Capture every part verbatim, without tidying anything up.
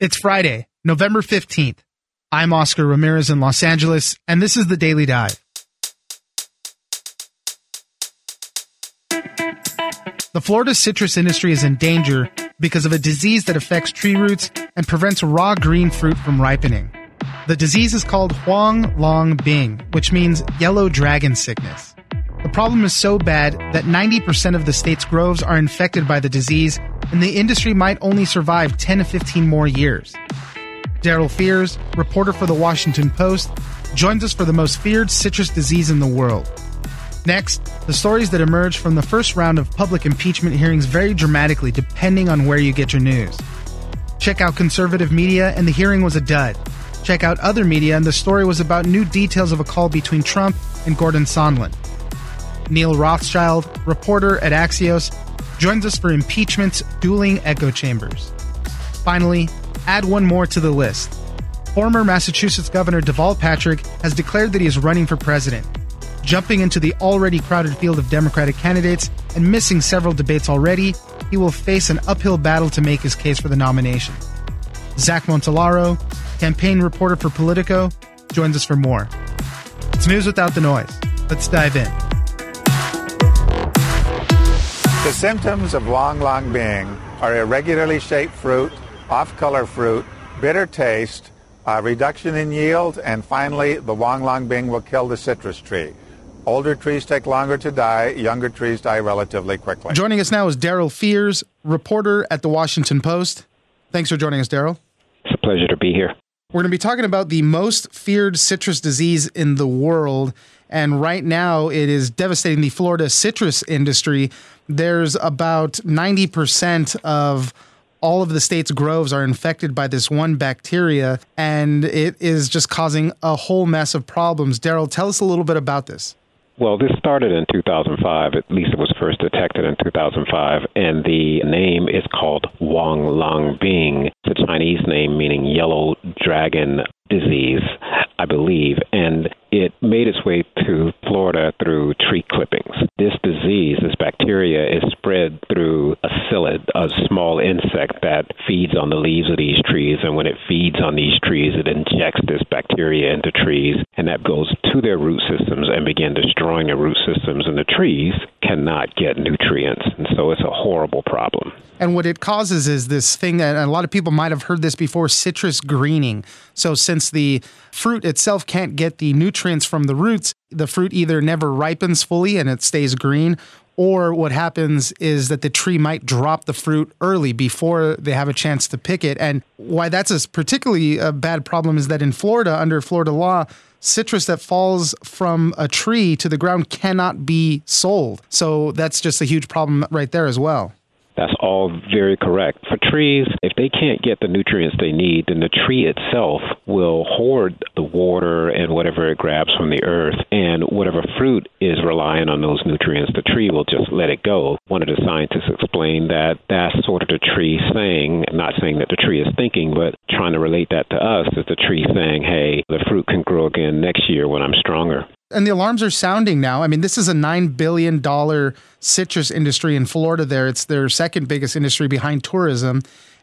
It's Friday, November fifteenth. I'm Oscar Ramirez in Los Angeles, and this is the Daily Dive. The Florida citrus industry is in danger because of a disease that affects tree roots and prevents raw green fruit from ripening. The disease is called Huanglongbing, which means yellow dragon sickness. The problem is so bad that ninety percent of the state's groves are infected by the disease, and the industry might only survive ten to fifteen more years. Darryl Fears, reporter for the Washington Post, joins us for the most feared citrus disease in the world. Next, the stories that emerge from the first round of public impeachment hearings vary dramatically depending on where you get your news. Check out conservative media and the hearing was a dud. Check out other media and the story was about new details of a call between Trump and Gordon Sondland. Neal Rothschild, reporter at Axios, joins us for impeachment's dueling echo chambers. Finally, add one more to the list. Former Massachusetts Governor Deval Patrick has declared that he is running for president, jumping into the already crowded field of Democratic candidates and missing several debates already. He will face an uphill battle to make his case for the nomination. Zach Montellaro, campaign reporter for Politico, joins us for more. It's news without the noise. Let's dive in. The symptoms of Huanglongbing are irregularly shaped fruit, off-color fruit, bitter taste, uh, reduction in yield, and finally, the Huanglongbing will kill the citrus tree. Older trees take longer to die. Younger trees die relatively quickly. Joining us now is Darryl Fears, reporter at The Washington Post. Thanks for joining us, Darryl. It's a pleasure to be here. We're going to be talking about the most feared citrus disease in the world. And right now, it is devastating the Florida citrus industry. There's about ninety percent of all of the state's groves are infected by this one bacteria, and it is just causing a whole mess of problems. Darryl, tell us a little bit about this. Well, this started in two thousand five. At least it was first detected in two thousand five, and the name is called Huanglongbing. It's a Chinese name meaning yellow dragon disease, I believe, and it made its way to Florida through tree clippings. This disease, this bacteria, is spread through a psyllid, a small insect that feeds on the leaves of these trees, and when it feeds on these trees, it injects this bacteria into trees, and that goes to their root systems and begin destroying their root systems, and the trees cannot get nutrients, and so it's a horrible problem. And what it causes is this thing that a lot of people might have heard this before, citrus greening. So since the fruit itself can't get the nutrients from the roots, the fruit either never ripens fully and it stays green, or what happens is that the tree might drop the fruit early before they have a chance to pick it. And why that's a particularly a bad problem is that in Florida, under Florida law, citrus that falls from a tree to the ground cannot be sold. So that's just a huge problem right there as well. That's all very correct. For trees, if they can't get the nutrients they need, then the tree itself will hoard the water and whatever it grabs from the earth, and whatever fruit is relying on those nutrients, the tree will just let it go. One of the scientists explained that that's sort of the tree saying, not saying that the tree is thinking, but trying to relate that to us, is the tree saying, hey, the fruit can grow again next year when I'm stronger. And the alarms are sounding now. I mean, this is a nine billion dollars citrus industry in Florida there. It's their second biggest industry behind tourism.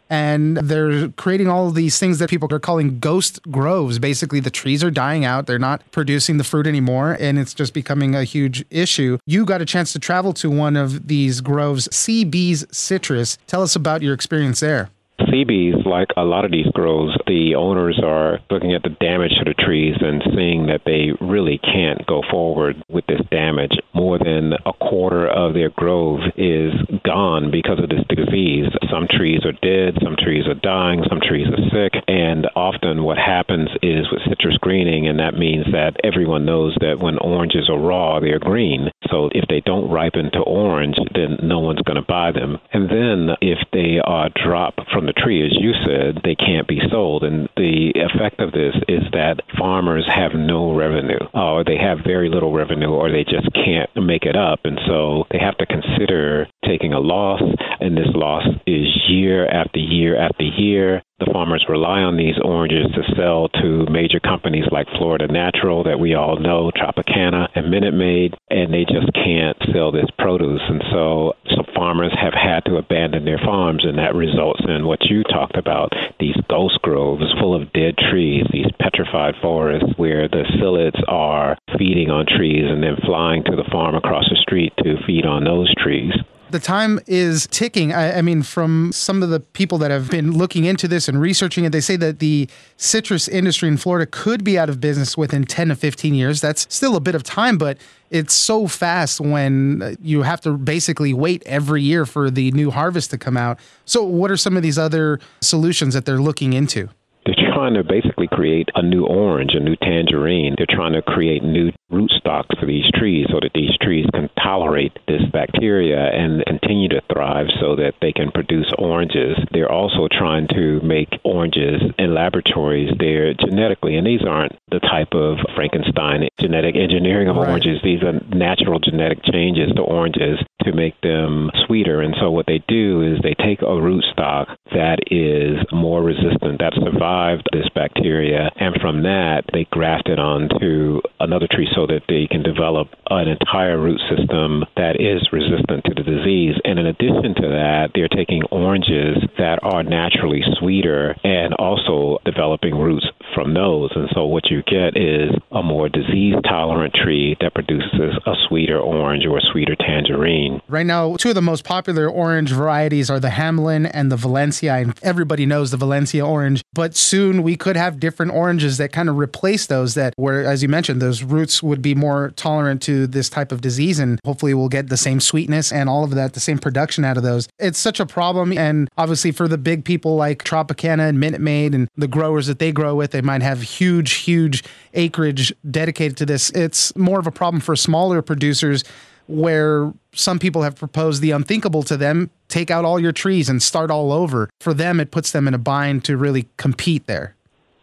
And they're creating all of these things that people are calling ghost groves. Basically, the trees are dying out. They're not producing the fruit anymore. And it's just becoming a huge issue. You got a chance to travel to one of these groves, C B's Citrus. Tell us about your experience there. C Bs, like a lot of these groves, the owners are looking at the damage to the trees and seeing that they really can't go forward with this damage. More than a quarter of their grove is gone because of this disease. Some trees are dead, some trees are dying, some trees are sick, and often what happens is with citrus greening, and that means that everyone knows that when oranges are raw, they're green. So if they don't ripen to orange, then no one's going to buy them. And then if they are dropped from the tree, as you said, they can't be sold. And the effect of this is that farmers have no revenue, or they have very little revenue, or they just can't make it up. And so they have to consider taking a loss, and this loss is year after year after year. The farmers rely on these oranges to sell to major companies like Florida Natural, that we all know, Tropicana, and Minute Maid, and they just can't sell this produce. And so of farmers have had to abandon their farms, and that results in what you talked about, these ghost groves full of dead trees, these petrified forests where the psyllids are feeding on trees and then flying to the farm across the street to feed on those trees. The time is ticking. I, I mean, from some of the people that have been looking into this and researching it, they say that the citrus industry in Florida could be out of business within ten to fifteen years. That's still a bit of time, but it's so fast when you have to basically wait every year for the new harvest to come out. So what are some of these other solutions that they're looking into? They're trying to basically create a new orange, a new tangerine. They're trying to create new rootstocks for these trees so that these trees can tolerate this bacteria and continue to thrive so that they can produce oranges. They're also trying to make oranges in laboratories there genetically, and these aren't the type of Frankenstein genetic engineering of oranges. These are natural genetic changes to oranges to make them sweeter. And so what they do is they take a rootstock that is more resistant, that survived this bacteria, and from that they graft it onto another tree so that they can develop an entire root system that is resistant to the disease. And in addition to that, they're taking oranges that are naturally sweeter and also developing roots from those. And so what you get is a more disease-tolerant tree that produces a sweeter orange or a sweeter tangerine. Right now, two of the most popular orange varieties are the Hamlin and the Valencia, and everybody knows the Valencia orange. But soon we could have different oranges that kind of replace those that were, as you mentioned, those roots would be more tolerant to this type of disease, and hopefully we'll get the same sweetness and all of that, the same production out of those. It's such a problem, and obviously for the big people like Tropicana and Minute Maid and the growers that they grow with, they might have huge, huge acreage dedicated to this. It's more of a problem for smaller producers where some people have proposed the unthinkable to them, take out all your trees and start all over. For them, it puts them in a bind to really compete there.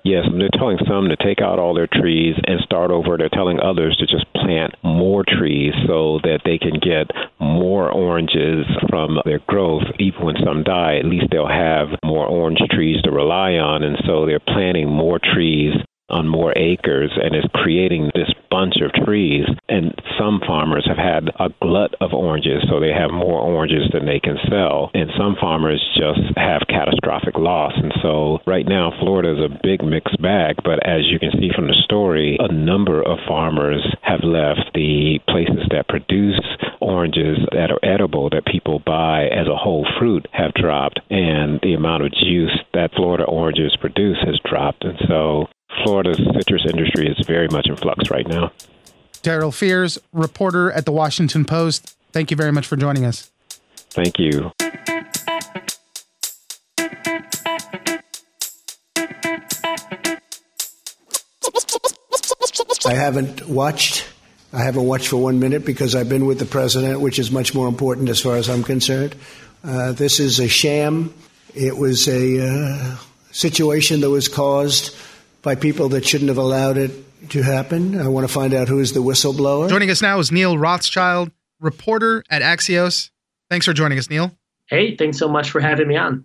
Yes, and they're telling some to take out all their trees and start over. They're telling others to just plant more trees so that they can get more oranges from their growth. Even when some die, at least they'll have more orange trees to rely on. And so they're planting more trees on more acres, and is creating this bunch of trees. And some farmers have had a glut of oranges, so they have more oranges than they can sell. And some farmers just have catastrophic loss. And so right now, Florida is a big mixed bag. But as you can see from the story, a number of farmers have left the places that produce oranges that are edible, that people buy as a whole fruit, have dropped. And the amount of juice that Florida oranges produce has dropped. And so Florida's citrus industry is very much in flux right now. Darryl Fears, reporter at the Washington Post, thank you very much for joining us. Thank you. I haven't watched. I haven't watched for one minute because I've been with the president, which is much more important as far as I'm concerned. Uh, this is a sham. It was a uh, situation that was caused by people that shouldn't have allowed it to happen. I want to find out who is the whistleblower. Joining us now is Neal Rothschild, reporter at Axios. Thanks for joining us, Neal. Hey, thanks so much for having me on.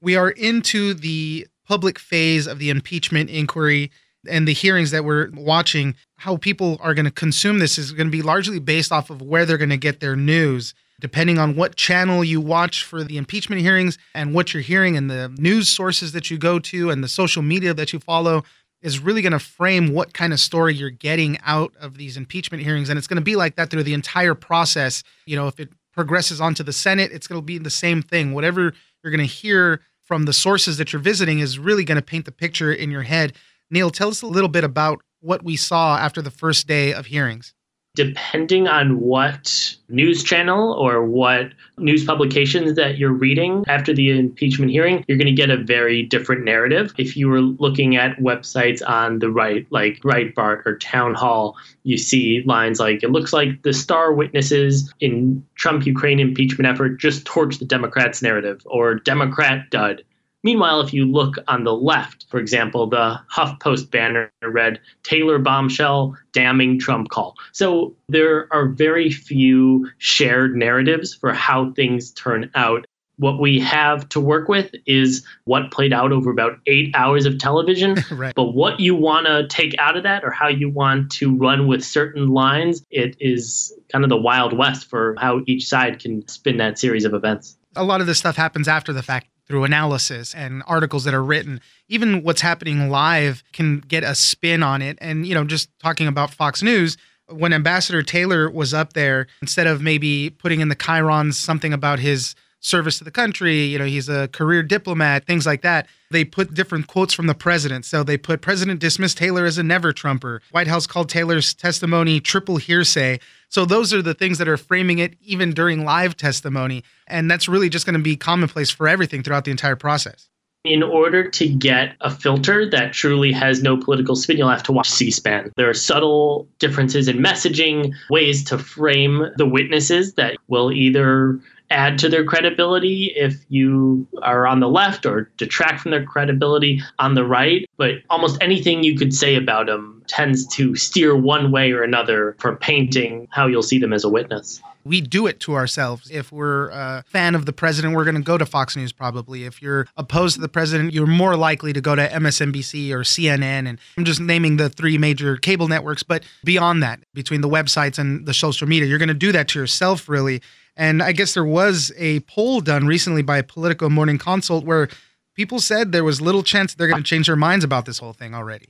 We are into the public phase of the impeachment inquiry, and the hearings that we're watching, how people are going to consume this is going to be largely based off of where they're going to get their news. Depending on what channel you watch for the impeachment hearings and what you're hearing and the news sources that you go to and the social media that you follow is really going to frame what kind of story you're getting out of these impeachment hearings. And it's going to be like that through the entire process. You know, if it progresses onto the Senate, it's going to be the same thing. Whatever you're going to hear from the sources that you're visiting is really going to paint the picture in your head. Neal, tell us a little bit about what we saw after the first day of hearings. Depending on what news channel or what news publications that you're reading after the impeachment hearing, you're going to get a very different narrative. If you were looking at websites on the right, like Breitbart or Town Hall, you see lines like, it looks like the star witnesses in Trump-Ukraine impeachment effort just torch the Democrats' narrative, or Democrat dud. Meanwhile, if you look on the left, for example, the HuffPost banner read, Taylor bombshell, damning Trump call. So there are very few shared narratives for how things turn out. what we have to work with is what played out over about eight hours of television. Right. But what you want to take out of that, or how you want to run with certain lines, it is kind of the Wild West for how each side can spin that series of events. A lot of this stuff happens after the fact through analysis and articles that are written. Even what's happening live can get a spin on it. And, you know, just talking about Fox News, when Ambassador Taylor was up there, instead of maybe putting in the chyrons something about his service to the country, you know, he's a career diplomat, things like that, they put different quotes from the president. So they put, "President dismissed Taylor as a never-Trumper." White House called Taylor's testimony triple hearsay. So those are the things that are framing it even during live testimony. And that's really just going to be commonplace for everything throughout the entire process. In order to get a filter that truly has no political spin, you'll have to watch C-SPAN. There are subtle differences in messaging, ways to frame the witnesses that will either add to their credibility if you are on the left, or detract from their credibility on the right. But almost anything you could say about them tends to steer one way or another for painting how you'll see them as a witness. We do it to ourselves. If we're a fan of the president, we're going to go to Fox News probably. If you're opposed to the president, you're more likely to go to M S N B C or C N N. And I'm just naming the three major cable networks. But beyond that, between the websites and the social media, you're going to do that to yourself, really. And I guess there was a poll done recently by Politico Morning Consult where people said there was little chance they're going to change their minds about this whole thing already.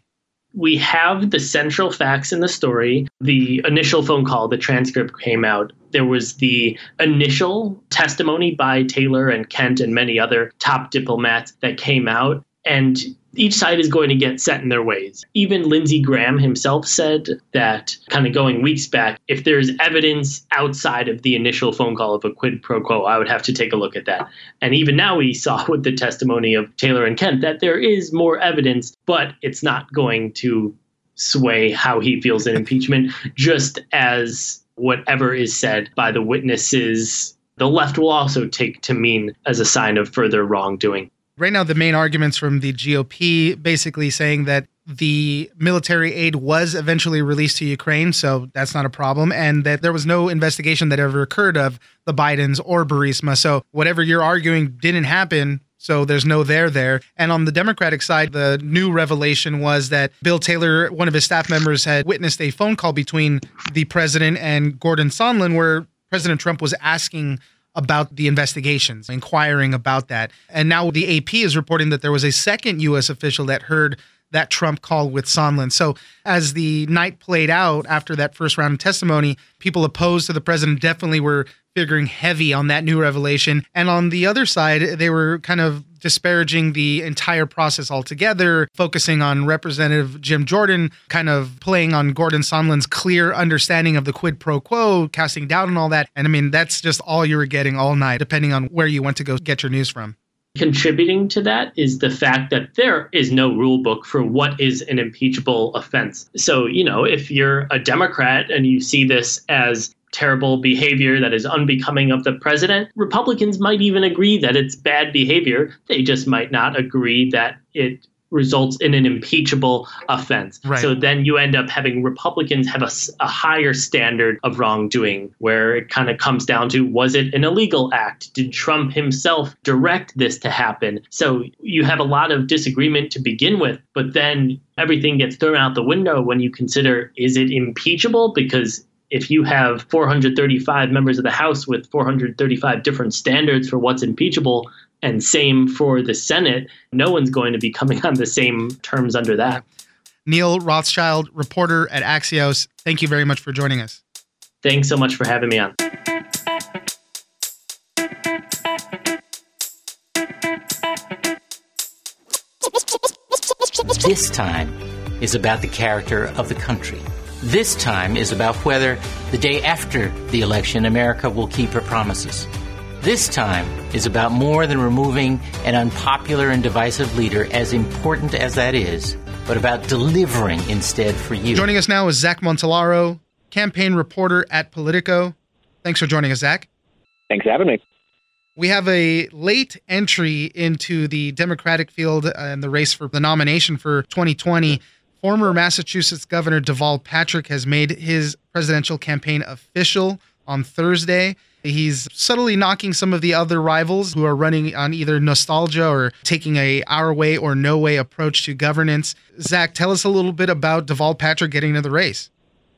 We have the central facts in the story. The initial phone call, the transcript came out. There was the initial testimony by Taylor and Kent and many other top diplomats that came out. And each side is going to get set in their ways. Even Lindsey Graham himself said that, kind of going weeks back, if there's evidence outside of the initial phone call of a quid pro quo, I would have to take a look at that. And even now we saw with the testimony of Taylor and Kent that there is more evidence, but it's not going to sway how he feels in impeachment, just as whatever is said by the witnesses, the left will also take to mean as a sign of further wrongdoing. Right now, the main arguments from the G O P basically saying that the military aid was eventually released to Ukraine, so that's not a problem, and that there was no investigation that ever occurred of the Bidens or Burisma. So whatever you're arguing didn't happen, so there's no there there. And on the Democratic side, the new revelation was that Bill Taylor, one of his staff members, had witnessed a phone call between the president and Gordon Sondland where President Trump was asking about the investigations, inquiring about that. And now the A P is reporting that there was a second U S official that heard that Trump call with Sondland. So as the night played out after that first round of testimony, people opposed to the president definitely were figuring heavy on that new revelation. And on the other side, they were kind of disparaging the entire process altogether, focusing on Representative Jim Jordan, kind of playing on Gordon Sondland's clear understanding of the quid pro quo, casting doubt and all that. And I mean, that's just all you were getting all night, depending on where you went to go get your news from. Contributing to that is the fact that there is no rule book for what is an impeachable offense. So, you know, if you're a Democrat and you see this as terrible behavior that is unbecoming of the president, Republicans might even agree that it's bad behavior. They just might not agree that it results in an impeachable offense. Right. So then you end up having Republicans have a, a higher standard of wrongdoing, where it kind of comes down to, was it an illegal act? Did Trump himself direct this to happen? So you have a lot of disagreement to begin with, but then everything gets thrown out the window when you consider, is it impeachable? Because if you have four hundred thirty-five members of the House with four hundred thirty-five different standards for what's impeachable, and same for the Senate, no one's going to be coming on the same terms under that. Neal Rothschild, reporter at Axios, thank you very much for joining us. Thanks so much for having me on. This time is about the character of the country. This time is about whether the day after the election, America will keep her promises. This time is about more than removing an unpopular and divisive leader, as important as that is, but about delivering instead for you. Joining us now is Zach Montellaro, campaign reporter at Politico. Thanks for joining us, Zach. Thanks for having me. We have a late entry into the Democratic field and the race for the nomination for twenty twenty. Former Massachusetts Governor Deval Patrick has made his presidential campaign official on Thursday. He's subtly knocking some of the other rivals who are running on either nostalgia or taking a our way or no way approach to governance. Zach, tell us a little bit about Deval Patrick getting into the race.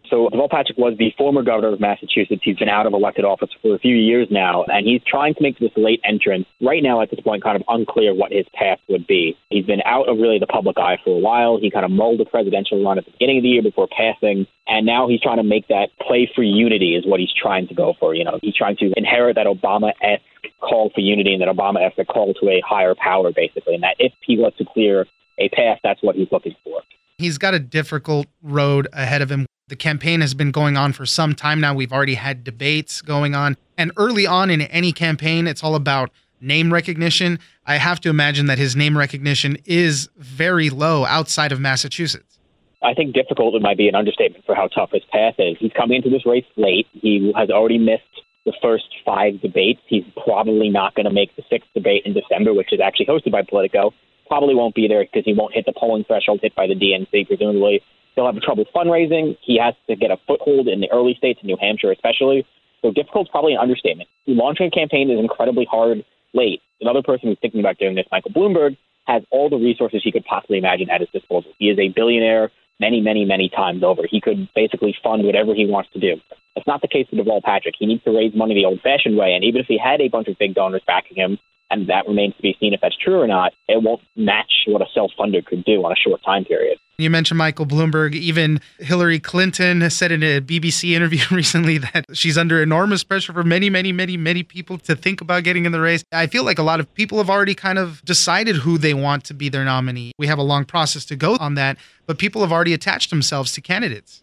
So Deval Patrick was the former governor of Massachusetts. He's been out of elected office for a few years now, and he's trying to make this late entrance. Right now, at this point, kind of unclear what his path would be. He's been out of really the public eye for a while. He kind of mulled the presidential run at the beginning of the year before passing, and now he's trying to make that play for unity is what he's trying to go for. You know, he's trying to inherit that Obama-esque call for unity and that Obama-esque call to a higher power, basically, and that if he was to clear a path, that's what he's looking for. He's got a difficult road ahead of him. The campaign has been going on for some time now. We've already had debates going on. And early on in any campaign, it's all about name recognition. I have to imagine that his name recognition is very low outside of Massachusetts. I think difficult it might be an understatement for how tough his path is. He's coming into this race late. He has already missed the first five debates. He's probably not going to make the sixth debate in December, which is actually hosted by Politico. Probably won't be there because he won't hit the polling threshold hit by the D N C, presumably. He'll have trouble fundraising. He has to get a foothold in the early states, in New Hampshire especially. So difficult is probably an understatement. Launching a campaign is incredibly hard late. Another person who's thinking about doing this, Michael Bloomberg, has all the resources he could possibly imagine at his disposal. He is a billionaire many, many, many times over. He could basically fund whatever he wants to do. That's not the case with Deval Patrick. He needs to raise money the old-fashioned way, and even if he had a bunch of big donors backing him, and that remains to be seen if that's true or not, it won't match what a self-funder could do on a short time period. You mentioned Michael Bloomberg. Even Hillary Clinton said in a B B C interview recently that she's under enormous pressure for many, many, many, many people to think about getting in the race. I feel like a lot of people have already kind of decided who they want to be their nominee. We have a long process to go on that, but people have already attached themselves to candidates.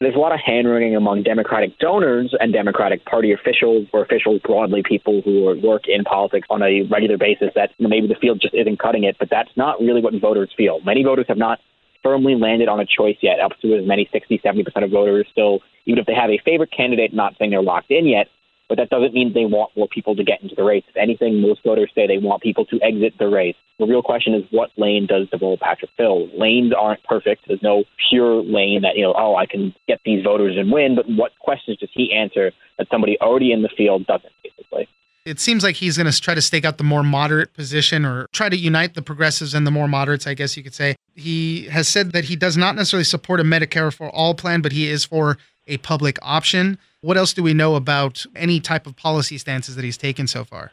There's a lot of hand-wringing among Democratic donors and Democratic Party officials or officials broadly, people who work in politics on a regular basis that maybe the field just isn't cutting it, but that's not really what voters feel. Many voters have not firmly landed on a choice yet, up to as many sixty, seventy percent of voters still, even if they have a favorite candidate, not saying they're locked in yet, but that doesn't mean they want more people to get into the race. If anything, most voters say they want people to exit the race. The real question is, what lane does Deval Patrick fill? Lanes aren't perfect. There's no pure lane that, you know, oh, I can get these voters and win, but what questions does he answer that somebody already in the field doesn't, basically? It seems like he's going to try to stake out the more moderate position or try to unite the progressives and the more moderates, I guess you could say. He has said that he does not necessarily support a Medicare for all plan, but he is for a public option. What else do we know about any type of policy stances that he's taken so far?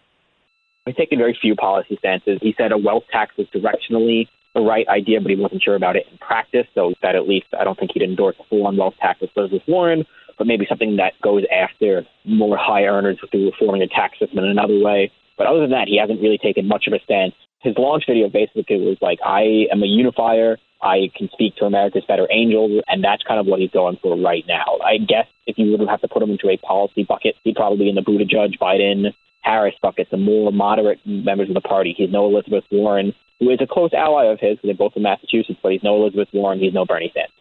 He's taken very few policy stances. He said a wealth tax was directionally the right idea, but he wasn't sure about it in practice. So that at least I don't think he'd endorse a full-on wealth tax with Elizabeth Warren, but maybe something that goes after more high earners through reforming the tax system in another way. But other than that, he hasn't really taken much of a stance. His launch video basically was like, I am a unifier. I can speak to America's better angels. And that's kind of what he's going for right now. I guess if you would have to put him into a policy bucket, he'd probably be in the Buttigieg, Biden, Harris bucket, the more moderate members of the party. He's no Elizabeth Warren, who is a close ally of his. They're both from Massachusetts, but he's no Elizabeth Warren. He's no Bernie Sanders.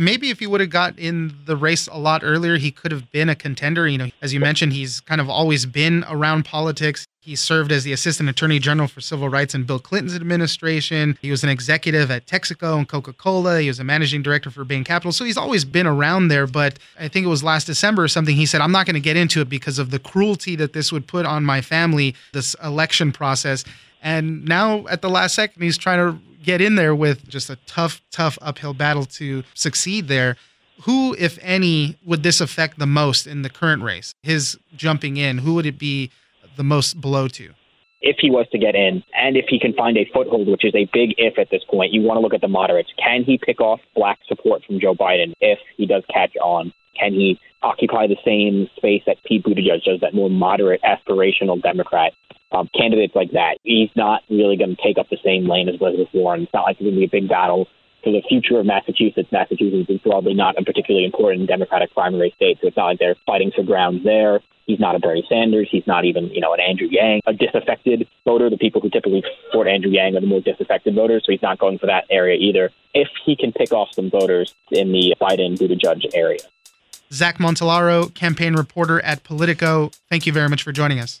Maybe if he would have got in the race a lot earlier, he could have been a contender. You know, as you mentioned, he's kind of always been around politics. He served as the Assistant Attorney General for Civil Rights in Bill Clinton's administration. He was an executive at Texaco and Coca-Cola. He was a managing director for Bain Capital. So he's always been around there. But I think it was last December or something, he said, I'm not going to get into it because of the cruelty that this would put on my family, this election process. And now at the last second, he's trying to get in there with just a tough, tough uphill battle to succeed there. Who, if any, would this affect the most in the current race? His jumping in, who would it be the most blow to? If he was to get in, and if he can find a foothold, which is a big if at this point, you want to look at the moderates. Can he pick off black support from Joe Biden if he does catch on? Can he occupy the same space that Pete Buttigieg does, that more moderate, aspirational Democrat? Um, candidates like that, he's not really going to take up the same lane as Elizabeth Warren. It's not like it's going to be a big battle for the future of Massachusetts. Massachusetts is probably not a particularly important Democratic primary state, so it's not like they're fighting for ground there. He's not a Bernie Sanders. He's not even, you know, an Andrew Yang, a disaffected voter. The people who typically support Andrew Yang are the more disaffected voters, so he's not going for that area either. If he can pick off some voters in the Biden-Buttigieg area. Zach Montellaro, campaign reporter at Politico. Thank you very much for joining us.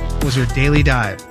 was your Daily Dive.